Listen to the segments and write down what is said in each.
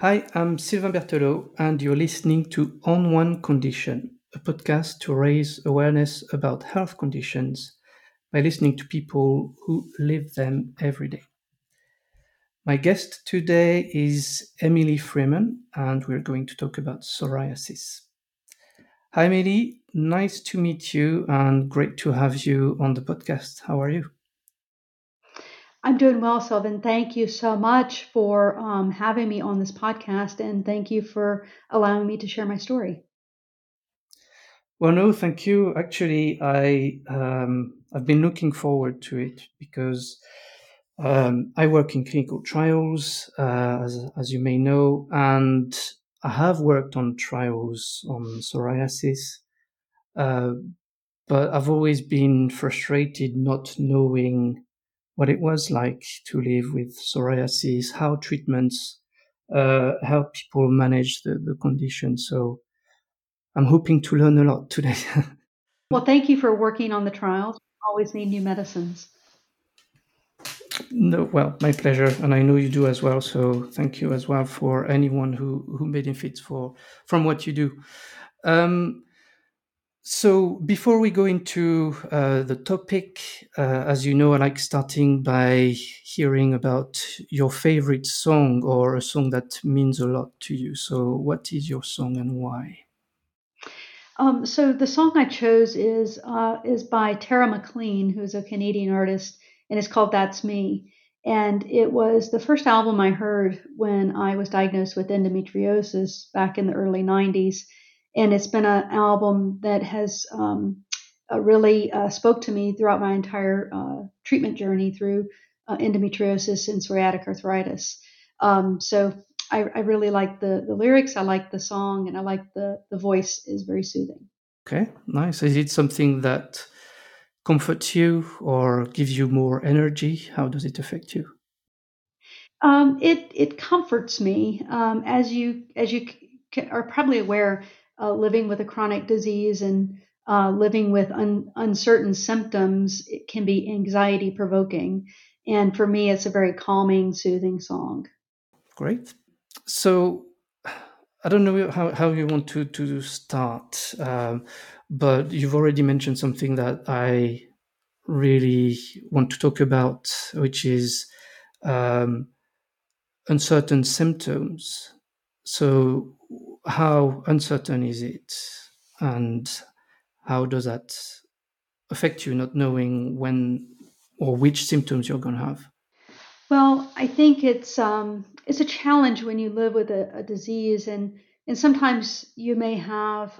Hi, I'm Sylvain Berthelot, and you're listening to On One Condition, a podcast to raise awareness about health conditions by listening to people who live them every day. My guest today is Emily Freeman, and we're going to talk about psoriasis. Hi, Emily. Nice to meet you, and great to have you on the podcast. How are you? I'm doing well, Sylvain. Thank you so much for having me on this podcast, and thank you for allowing me to share my story. Well, no, thank you. Actually, I've been looking forward to it because I work in clinical trials, as you may know, and I have worked on trials on psoriasis, but I've always been frustrated not knowing what it was like to live with psoriasis, how treatments help people manage the condition. So I'm hoping to learn a lot today. Well, thank you for working on the trials. We always need new medicines. No, well, my pleasure. And I know you do as well. So thank you as well for anyone who benefits from what you do. So before we go into the topic, as you know, I like starting by hearing about your favorite song or a song that means a lot to you. So what is your song and why? So the song I chose is by Tara Maclean, who's a Canadian artist, and it's called That's Me. And it was the first album I heard when I was diagnosed with endometriosis back in the early 90s. And it's been an album that has really spoke to me throughout my entire treatment journey through endometriosis and psoriatic arthritis. So I really like the lyrics. I like the song, and I like the voice is very soothing. Okay, nice. Is it something that comforts you or gives you more energy? How does it affect you? It comforts me. As you are probably aware, living with a chronic disease and living with uncertain symptoms, it can be anxiety provoking. And for me, it's a very calming, soothing song. Great. So I don't know how you want to start, but you've already mentioned something that I really want to talk about, which is uncertain symptoms. So how uncertain is it, and how does that affect you, not knowing when or which symptoms you're going to have? Well, I think it's a challenge when you live with a disease, and sometimes you may have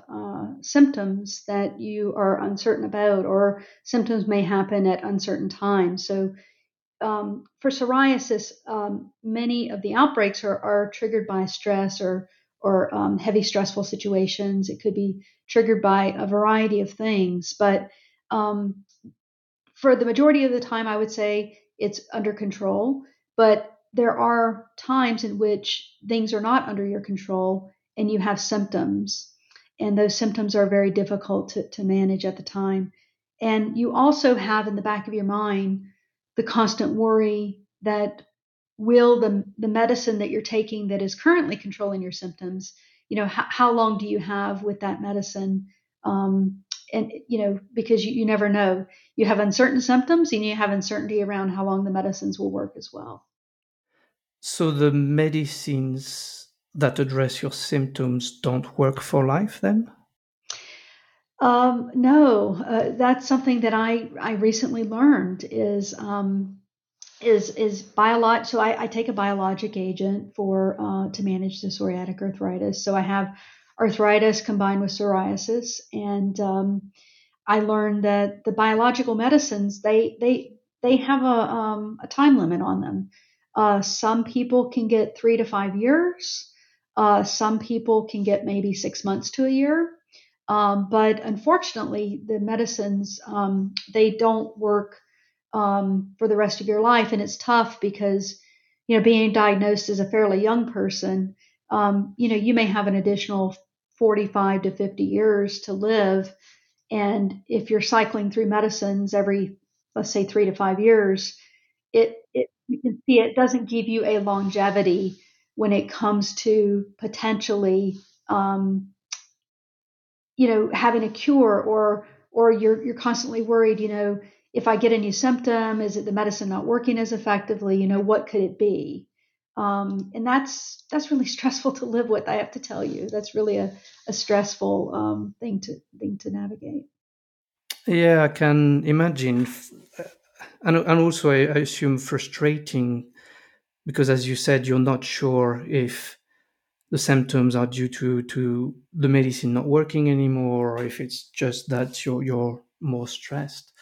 symptoms that you are uncertain about, or symptoms may happen at uncertain times. So for psoriasis, many of the outbreaks are triggered by stress or heavy stressful situations. It could be triggered by a variety of things. But for the majority of the time, I would say it's under control. But there are times in which things are not under your control and you have symptoms. And those symptoms are very difficult to manage at the time. And you also have in the back of your mind the constant worry that will the medicine that you're taking that is currently controlling your symptoms, how long do you have with that medicine? Because you never know. You have uncertain symptoms and you have uncertainty around how long the medicines will work as well. So the medicines that address your symptoms don't work for life then? No, that's something that I recently learned is biologic. So I take a biologic agent to manage the psoriatic arthritis. So I have arthritis combined with psoriasis, and I learned that the biological medicines they have a time limit on them. Some people can get 3 to 5 years. Some people can get maybe 6 months to a year. But unfortunately, the medicines they don't work for the rest of your life. And it's tough because, being diagnosed as a fairly young person, you may have an additional 45 to 50 years to live. And if you're cycling through medicines every, let's say, 3 to 5 years, you can see it doesn't give you a longevity when it comes to potentially, having a cure, or you're constantly worried, if I get a new symptom, is it the medicine not working as effectively? What could it be? And that's really stressful to live with. I have to tell you, that's really a stressful thing to navigate. Yeah, I can imagine, and also I assume frustrating, because as you said, you're not sure if the symptoms are due to the medicine not working anymore, or if it's just that you're more stressed.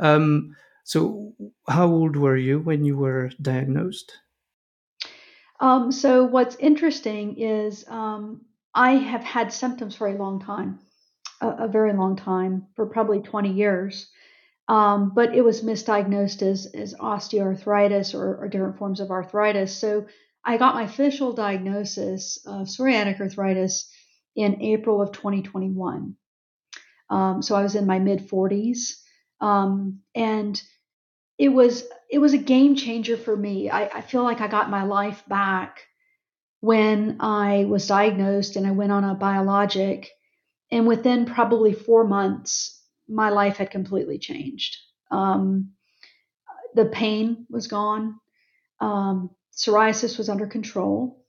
So how old were you when you were diagnosed? So what's interesting is I have had symptoms for a very long time, for probably 20 years. But it was misdiagnosed as osteoarthritis or different forms of arthritis. So I got my official diagnosis of psoriatic arthritis in April of 2021. So I was in my mid-40s. And it was a game changer for me. I feel like I got my life back when I was diagnosed and I went on a biologic, and within probably 4 months, my life had completely changed. The pain was gone. Psoriasis was under control.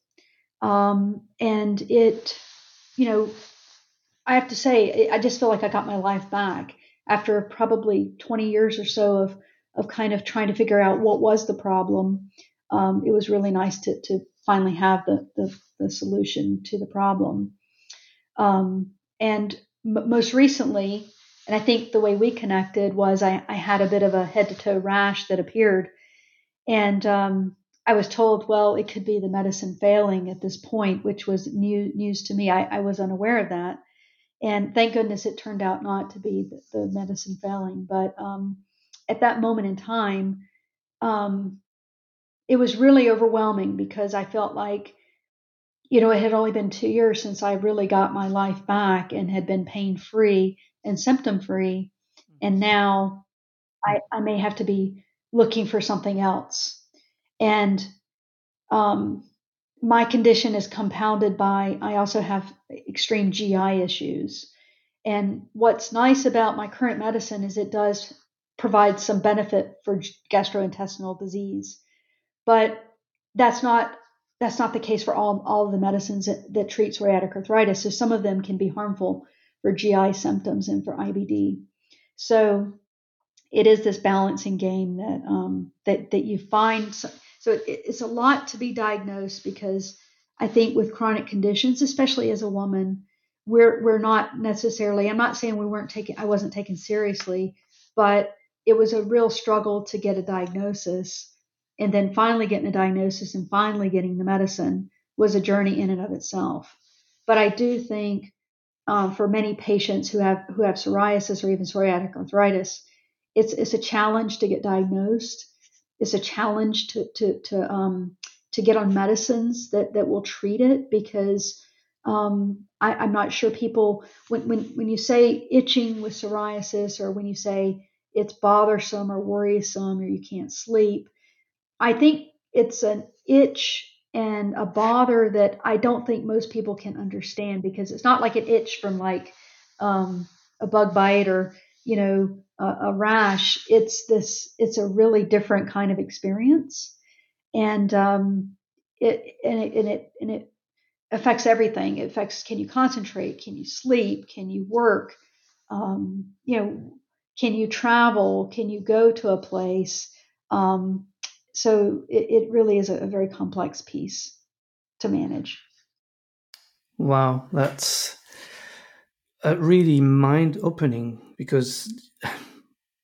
And it, I have to say, I just feel like I got my life back after probably 20 years or so of kind of trying to figure out what was the problem. It was really nice to finally have the solution to the problem. And most recently, and I think the way we connected was I had a bit of a head-to-toe rash that appeared, and I was told, well, it could be the medicine failing at this point, which was news to me. I was unaware of that, and thank goodness it turned out not to be the medicine failing. But at that moment in time, it was really overwhelming, because I felt like, it had only been 2 years since I really got my life back and had been pain-free and symptom-free. And now I may have to be looking for something else. And my condition is compounded by, I also have extreme GI issues. And what's nice about my current medicine is it does provide some benefit for gastrointestinal disease. But that's not the case for all of the medicines that treat psoriatic arthritis. So some of them can be harmful for GI symptoms and for IBD. So it is this balancing game that you find. So it's a lot to be diagnosed, because I think with chronic conditions, especially as a woman, we're not necessarily, I'm not saying I wasn't taken seriously, but it was a real struggle to get a diagnosis. And then finally getting a diagnosis and finally getting the medicine was a journey in and of itself. But I do think for many patients who have psoriasis or even psoriatic arthritis, it's a challenge to get diagnosed. It's a challenge to get on medicines that will treat it, because I'm not sure people, when you say itching with psoriasis, or when you say it's bothersome or worrisome or you can't sleep, I think it's an itch and a bother that I don't think most people can understand, because it's not like an itch from like a bug bite or, a rash. It's a really different kind of experience, and it affects everything. It affects, can you concentrate? Can you sleep? Can you work? Can you travel? Can you go to a place? So it really is a very complex piece to manage. Wow, that's really mind-opening, because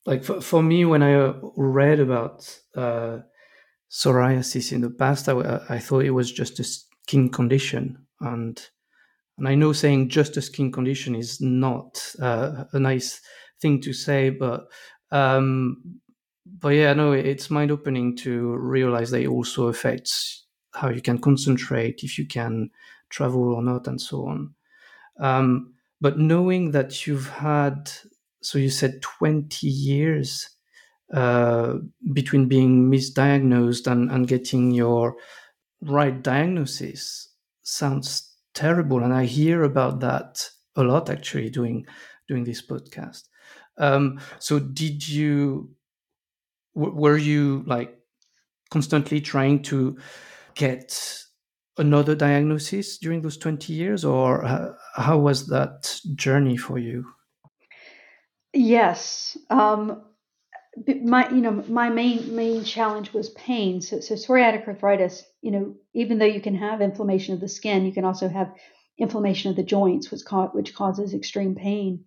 like for me, when I read about psoriasis in the past, I thought it was just a skin condition. And I know saying just a skin condition is not a nice thing to say, but but yeah, no, it's mind-opening to realize that it also affects how you can concentrate, if you can travel or not, and so on. But knowing that you've had, so you said 20 years between being misdiagnosed and getting your right diagnosis sounds terrible, and I hear about that a lot actually doing this podcast. So did you, were you like constantly trying to get another diagnosis during those 20 years, or how was that journey for you? Yes. My main challenge was pain. So psoriatic arthritis, even though you can have inflammation of the skin, you can also have inflammation of the joints, which causes extreme pain.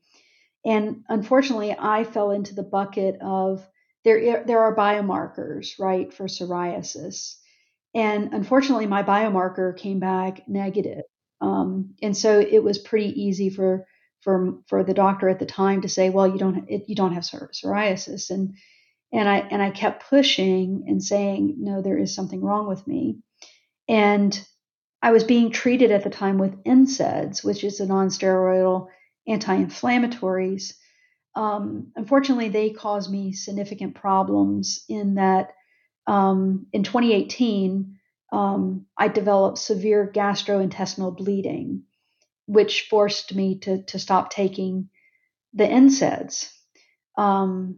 And unfortunately, I fell into the bucket of there are biomarkers, right, for psoriasis. And unfortunately, my biomarker came back negative. And so it was pretty easy for the doctor at the time to say, well, you don't have psoriasis. And I kept pushing and saying, no, there is something wrong with me. And I was being treated at the time with NSAIDs, which is a non-steroidal anti-inflammatories. Unfortunately, they caused me significant problems in that in 2018, I developed severe gastrointestinal bleeding, which forced me to stop taking the NSAIDs. And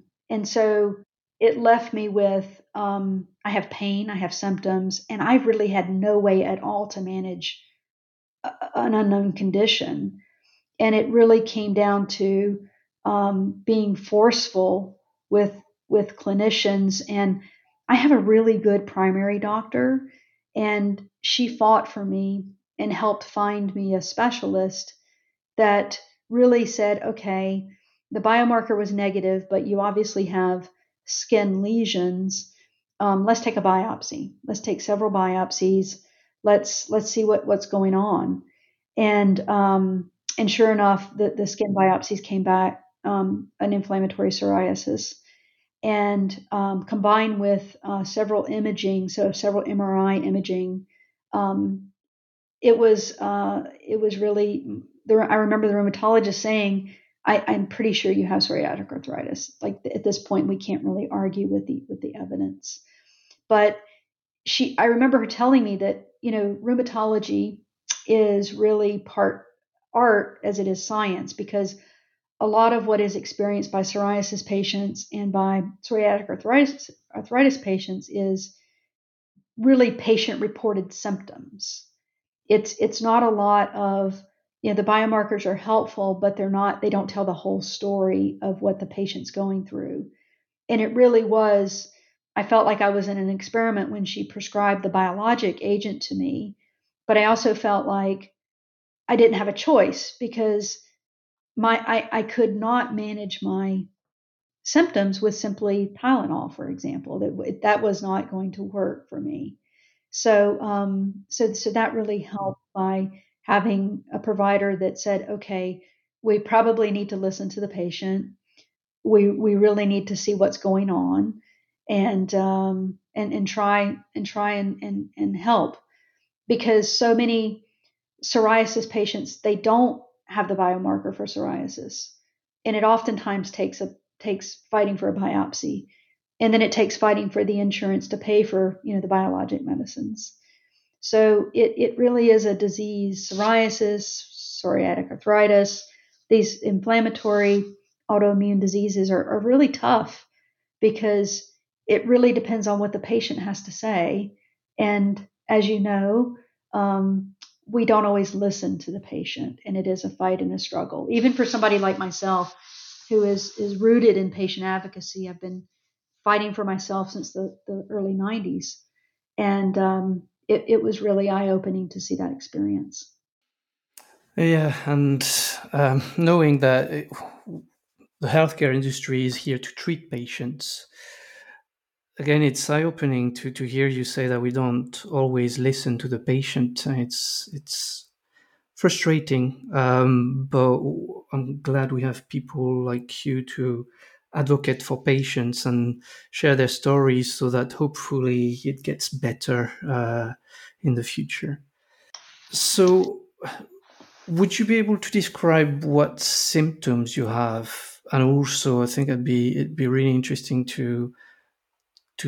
so it left me with, I have pain, I have symptoms, and I really had no way at all to manage an unknown condition. And it really came down to being forceful with clinicians. And I have a really good primary doctor, and she fought for me and helped find me a specialist that really said, okay, the biomarker was negative, but you obviously have skin lesions. Let's take a biopsy. Let's take several biopsies. Let's see what's going on. And sure enough, the skin biopsies came back an inflammatory psoriasis. And combined with several MRI imaging, it was really. I remember the rheumatologist saying, "I'm pretty sure you have psoriatic arthritis. Like at this point, we can't really argue with the evidence." But I remember her telling me that rheumatology is really part art as it is science, because a lot of what is experienced by psoriasis patients and by psoriatic arthritis patients is really patient-reported symptoms. It's not a lot of, the biomarkers are helpful, but they don't tell the whole story of what the patient's going through. And it really was, I felt like I was in an experiment when she prescribed the biologic agent to me, but I also felt like I didn't have a choice because I could not manage my symptoms with simply Tylenol, for example. That was not going to work for me. So that really helped by having a provider that said, okay, we probably need to listen to the patient. We really need to see what's going on, and try and help, because so many psoriasis patients, they don't have the biomarker for psoriasis. And it oftentimes takes fighting for a biopsy. And then it takes fighting for the insurance to pay for, the biologic medicines. So it really is a disease, psoriasis, psoriatic arthritis. These inflammatory autoimmune diseases are really tough because it really depends on what the patient has to say. And as you know, we don't always listen to the patient, and it is a fight and a struggle. Even for somebody like myself, who is rooted in patient advocacy, I've been fighting for myself since the early 90s. And it was really eye-opening to see that experience. Yeah, and knowing that the healthcare industry is here to treat patients, again, it's eye-opening to hear you say that we don't always listen to the patient. It's frustrating, but I'm glad we have people like you to advocate for patients and share their stories so that hopefully it gets better in the future. So would you be able to describe what symptoms you have? And also, I think it'd be really interesting to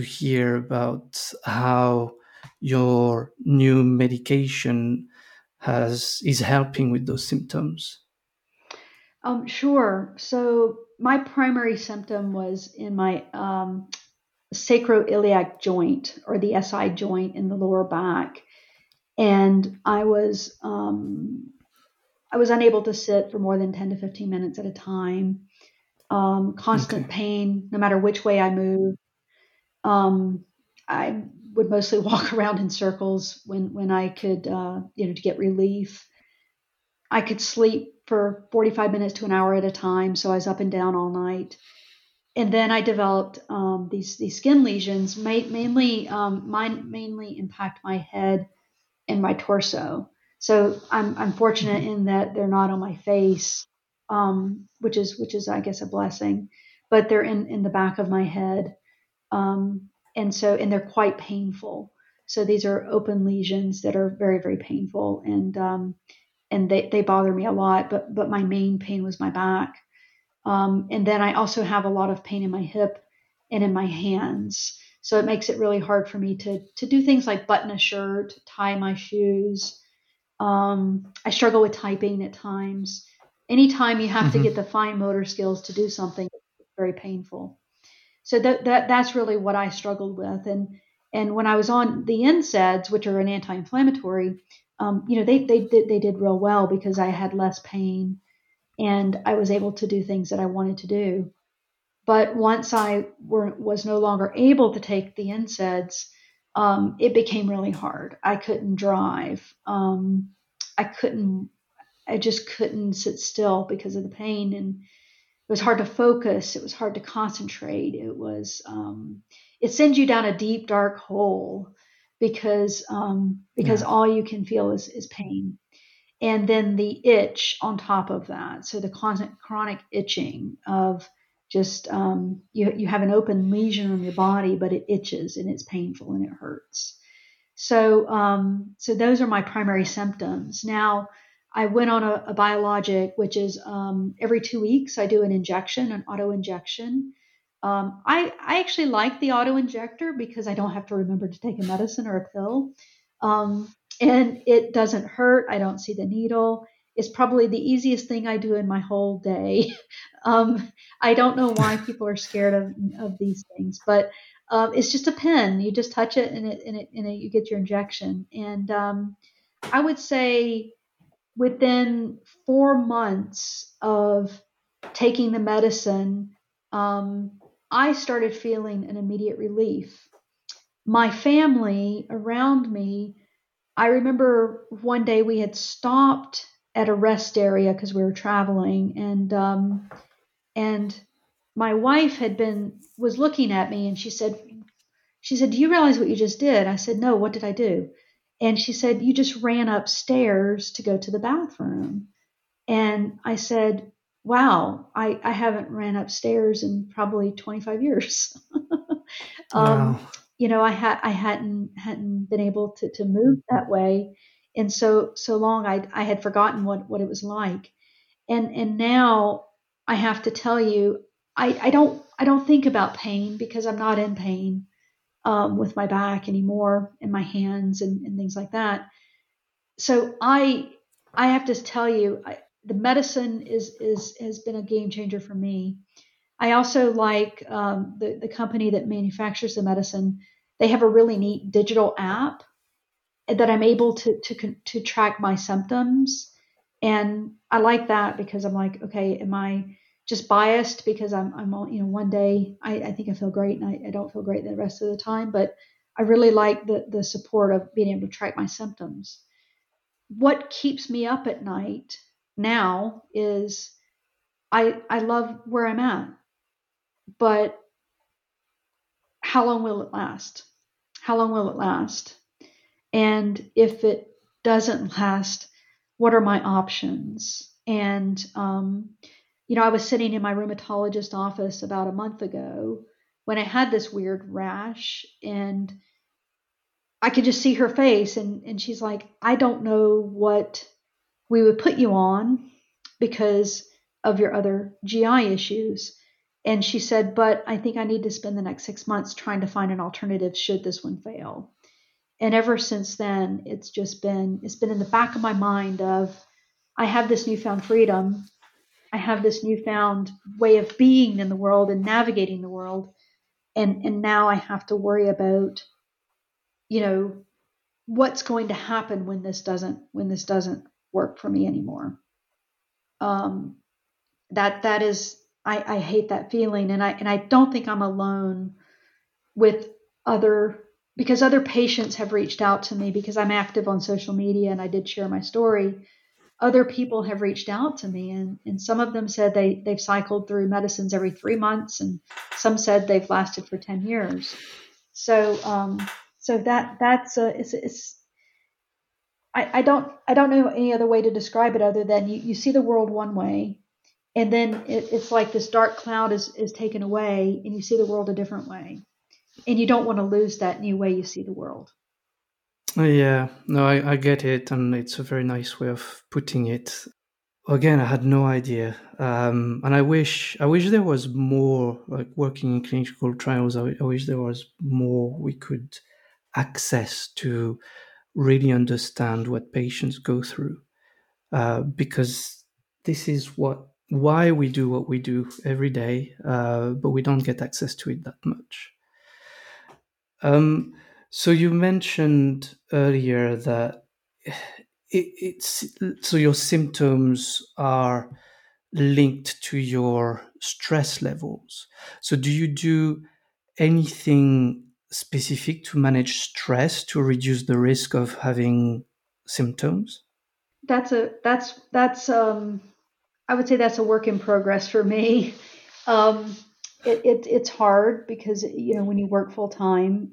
hear about how your new medication is helping with those symptoms? Sure. So my primary symptom was in my sacroiliac joint, or the SI joint in the lower back. And I was unable to sit for more than 10 to 15 minutes at a time. Constant pain, no matter which way I moved. I would mostly walk around in circles when I could, to get relief. I could sleep for 45 minutes to an hour at a time. So I was up and down all night. And then I developed these skin lesions, mainly impact my head and my torso. So I'm fortunate in that they're not on my face, which is I guess a blessing, but they're in the back of my head, and they're quite painful. So these are open lesions that are very, very painful, and they bother me a lot. But my main pain was my back. And then I also have a lot of pain in my hip and in my hands. So it makes it really hard for me to do things like button a shirt, tie my shoes. I struggle with typing at times. Anytime you have to get the fine motor skills to do something, it's very painful. So that's really what I struggled with. And when I was on the NSAIDs, which are an anti-inflammatory, they did real well because I had less pain. And I was able to do things that I wanted to do. But once I was no longer able to take the NSAIDs, it became really hard. I couldn't drive. I just couldn't sit still because of the pain. And it was hard to focus. It was hard to concentrate. It sends you down a deep, dark hole because all you can feel is pain. And then the itch on top of that. So the constant chronic itching of just, you have an open lesion on your body, but it itches and it's painful and it hurts. So those are my primary symptoms. Now, I went on a biologic, which is every 2 weeks I do an injection, an auto injection. I actually like the auto injector because I don't have to remember to take a medicine or a pill. And it doesn't hurt. I don't see the needle. It's probably the easiest thing I do in my whole day. I don't know why people are scared of these things, but it's just a pen. You just touch it, and you get your injection. And I would say within 4 months of taking the medicine, I started feeling an immediate relief. My family around me, I remember one day we had stopped at a rest area because we were traveling, and my wife was looking at me, and she said, "Do you realize what you just did?" I said, "No, what did I do?" And she said, "You just ran upstairs to go to the bathroom." And I said, "Wow, I haven't ran upstairs in probably 25 years." Wow. I hadn't been able to move that way. And so long I had forgotten what it was like. And now I have to tell you, I don't think about pain because I'm not in pain with my back anymore and my hands and things like that. So I have to tell you, the medicine has been a game changer for me. I also like the company that manufactures the medicine. They have a really neat digital app that I'm able to track my symptoms. And I like that because I'm like, okay, am I just biased because I'm one day I think I feel great and I don't feel great the rest of the time, but I really like the support of being able to track my symptoms. What keeps me up at night now is I love where I'm at, but how long will it last? How long will it last? And if it doesn't last, what are my options? And, I was sitting in my rheumatologist office about a month ago when I had this weird rash, and I could just see her face. And she's like, "I don't know what we would put you on because of your other GI issues." And she said, "But I think I need to spend the next 6 months trying to find an alternative should this one fail." And ever since then, it's been in the back of my mind of, I have this newfound freedom. I have this newfound way of being in the world and navigating the world. And now I have to worry about, you know, what's going to happen when this doesn't work for me anymore. I hate that feeling. And I don't think I'm alone with because other patients have reached out to me, because I'm active on social media and I did share my story. Other people have reached out to me, and some of them said they've cycled through medicines every 3 months, and some said they've lasted for 10 years. So I don't know any other way to describe it other than you see the world one way, and then it's like this dark cloud is taken away and you see the world a different way, and you don't want to lose that new way you see the world. Yeah, no, I get it. And it's a very nice way of putting it. Again, I had no idea. And I wish there was more, like working in clinical trials, I wish there was more we could access to really understand what patients go through. Because this is why we do what we do every day, but we don't get access to it that much. So you mentioned earlier that so your symptoms are linked to your stress levels. So do you do anything specific to manage stress to reduce the risk of having symptoms? I would say that's a work in progress for me. It's hard because, you know, when you work full time,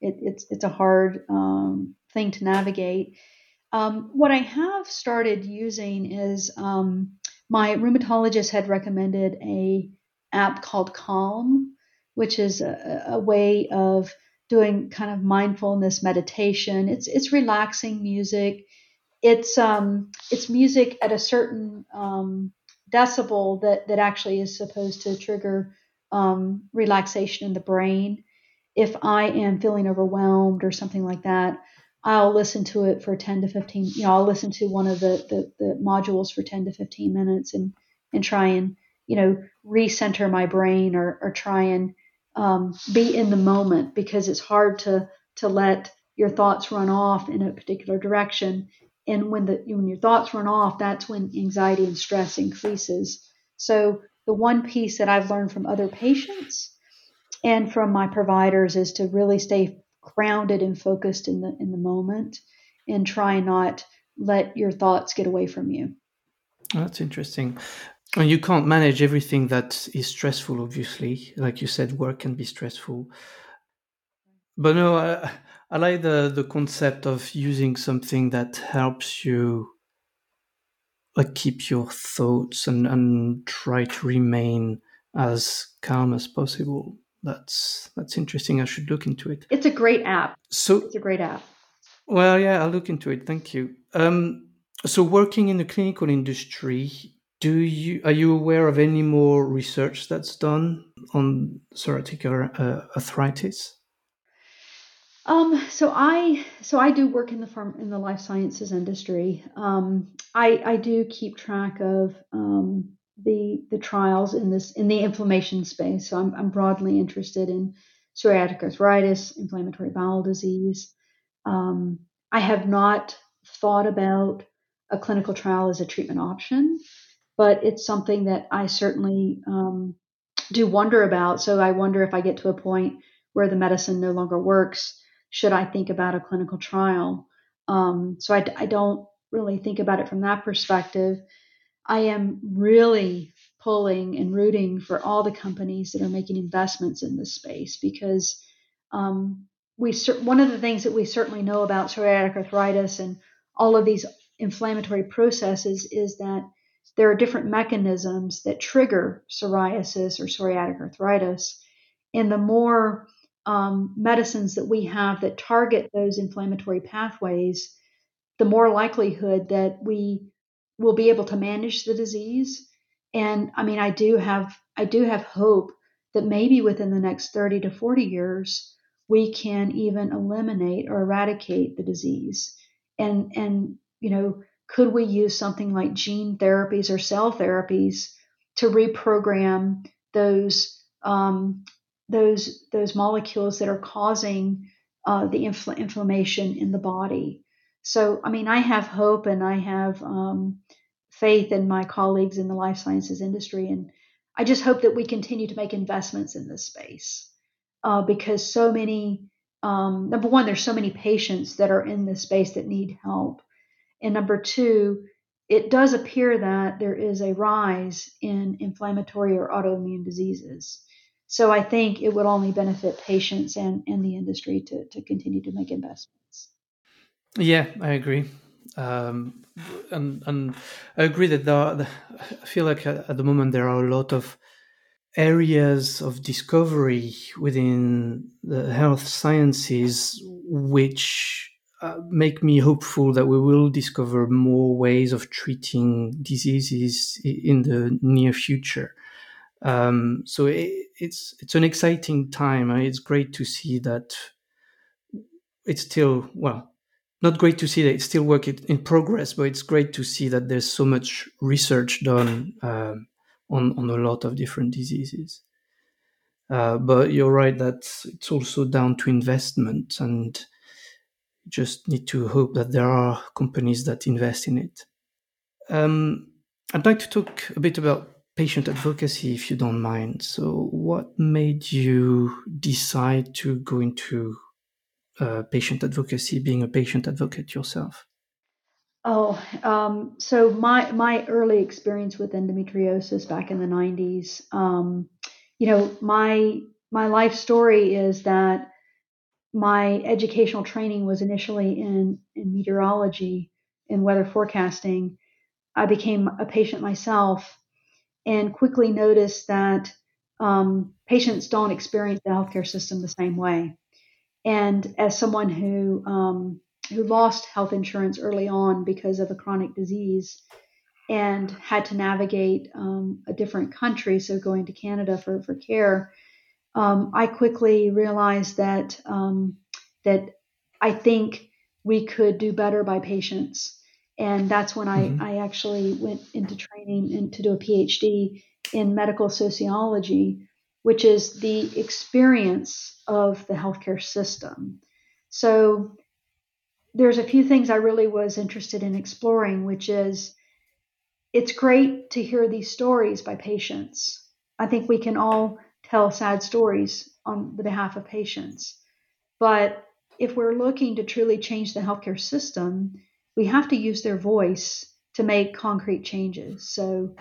it's a hard thing to navigate. What I have started using is my rheumatologist had recommended a app called Calm, which is a way of doing kind of mindfulness meditation. It's relaxing music. It's music at a certain decibel that actually is supposed to trigger relaxation in the brain. If I am feeling overwhelmed or something like that, I'll listen to it for 10 to 15, you know, I'll listen to one of the modules for 10 to 15 minutes and try and, you know, recenter my brain or try and be in the moment, because it's hard to let your thoughts run off in a particular direction. And when your thoughts run off, that's when anxiety and stress increases. So the one piece that I've learned from other patients and from my providers is to really stay grounded and focused in the moment, and try not let your thoughts get away from you. That's interesting. And you can't manage everything that is stressful, obviously. Like you said, work can be stressful. But no, I like the concept of using something that helps you, like, keep your thoughts and try to remain as calm as possible. That's interesting. I should look into it. It's a great app. Well, yeah, I'll look into it. Thank you. So working in the clinical industry, are you aware of any more research that's done on psoriatic arthritis? So I do work in the life sciences industry. I do keep track of the trials in the inflammation space. So I'm broadly interested in psoriatic arthritis, inflammatory bowel disease. I have not thought about a clinical trial as a treatment option, but it's something that I certainly do wonder about. So I wonder if I get to a point where the medicine no longer works, should I think about a clinical trial? So I don't really think about it from that perspective. I am really pulling and rooting for all the companies that are making investments in this space, because one of the things that we certainly know about psoriatic arthritis and all of these inflammatory processes is that there are different mechanisms that trigger psoriasis or psoriatic arthritis. And the more medicines that we have that target those inflammatory pathways, the more likelihood that we will be able to manage the disease. And I mean, I do have hope that maybe within the next 30 to 40 years, we can even eliminate or eradicate the disease. And you know, could we use something like gene therapies or cell therapies to reprogram those molecules that are causing the inflammation in the body? So, I mean, I have hope and I have faith in my colleagues in the life sciences industry, and I just hope that we continue to make investments in this space because so many. Number one, there's so many patients that are in this space that need help. And number two, it does appear that there is a rise in inflammatory or autoimmune diseases. So I think it would only benefit patients and the industry to continue to make investments. Yeah, I agree. And I agree that I feel like at the moment there are a lot of areas of discovery within the health sciences which make me hopeful that we will discover more ways of treating diseases in the near future. So it's an exciting time. It's great to see that it's still, well, not great to see that it's still work in progress, but it's great to see that there's so much research done on a lot of different diseases. But you're right that it's also down to investment, and you just need to hope that there are companies that invest in it. I'd like to talk a bit about patient advocacy, if you don't mind. So what made you decide to go into patient advocacy, being a patient advocate yourself? So my early experience with endometriosis back in the 90s, my life story is that my educational training was initially in meteorology and weather forecasting. I became a patient myself and quickly noticed that patients don't experience the healthcare system the same way. And as someone who lost health insurance early on because of a chronic disease and had to navigate a different country, so going to Canada for care, I quickly realized that that I think we could do better by patients. And that's when I actually went into training and to do a PhD in medical sociology, which is the experience of the healthcare system. So there's a few things I really was interested in exploring, which is it's great to hear these stories by patients. I think we can all tell sad stories on the behalf of patients. But if we're looking to truly change the healthcare system, we have to use their voice to make concrete changes. So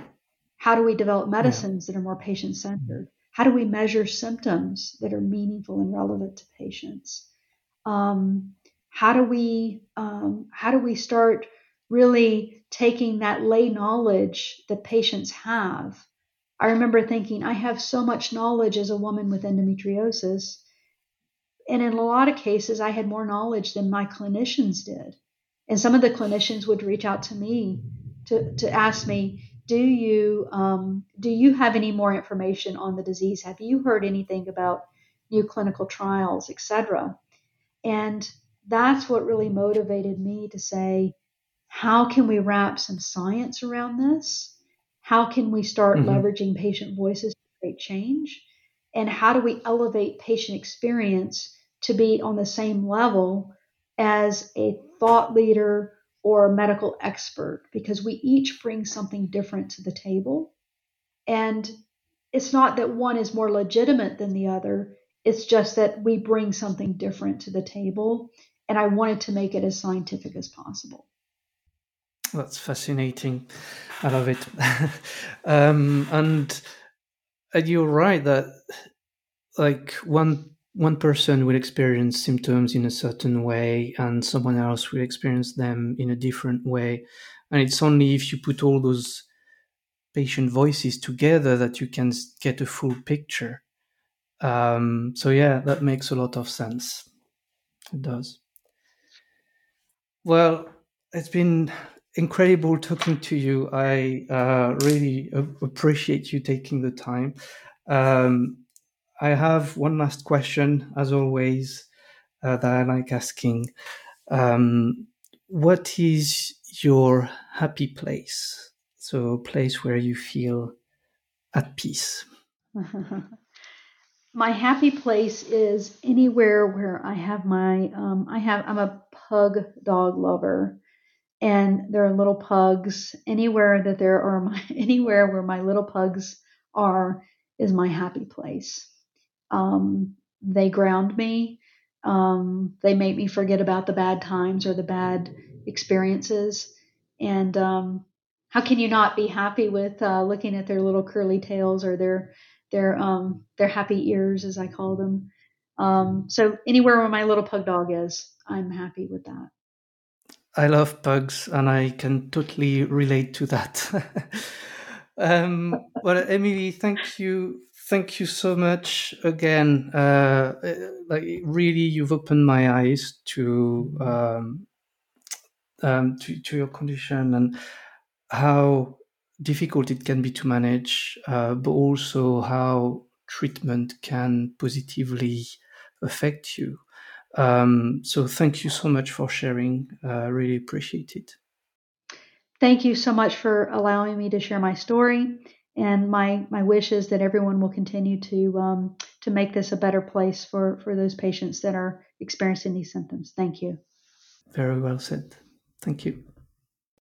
how do we develop medicines that are more patient-centered? How do we measure symptoms that are meaningful and relevant to patients? How do we start really taking that lay knowledge that patients have? I remember thinking, I have so much knowledge as a woman with endometriosis. And in a lot of cases, I had more knowledge than my clinicians did. And some of the clinicians would reach out to me to ask me, do you have any more information on the disease? Have you heard anything about new clinical trials, et cetera? And that's what really motivated me to say, how can we wrap some science around this? How can we start leveraging patient voices to create change? And how do we elevate patient experience to be on the same level as a thought leader or a medical expert? Because we each bring something different to the table. And it's not that one is more legitimate than the other. It's just that we bring something different to the table. And I wanted to make it as scientific as possible. That's fascinating. I love it. And you're right that like one person will experience symptoms in a certain way and someone else will experience them in a different way. And it's only if you put all those patient voices together that you can get a full picture. So yeah, that makes a lot of sense. It does. Well, it's been incredible talking to you. I really appreciate you taking the time. I have one last question, as always, that I like asking. What is your happy place? So a place where you feel at peace. My happy place is anywhere where I have my, I'm a pug dog lover, and there are little pugs anywhere where my little pugs are is my happy place. They ground me. They make me forget about the bad times or the bad experiences. And, how can you not be happy with looking at their little curly tails or their happy ears, as I call them? So anywhere where my little pug dog is, I'm happy with that. I love pugs, and I can totally relate to that. Well, Emily, thank you. Thank you so much again. Really, you've opened my eyes to your condition and how difficult it can be to manage, but also how treatment can positively affect you. So thank you so much for sharing. Really appreciate it. Thank you so much for allowing me to share my story. And my wish is that everyone will continue to make this a better place for those patients that are experiencing these symptoms. Thank you. Very well said. Thank you.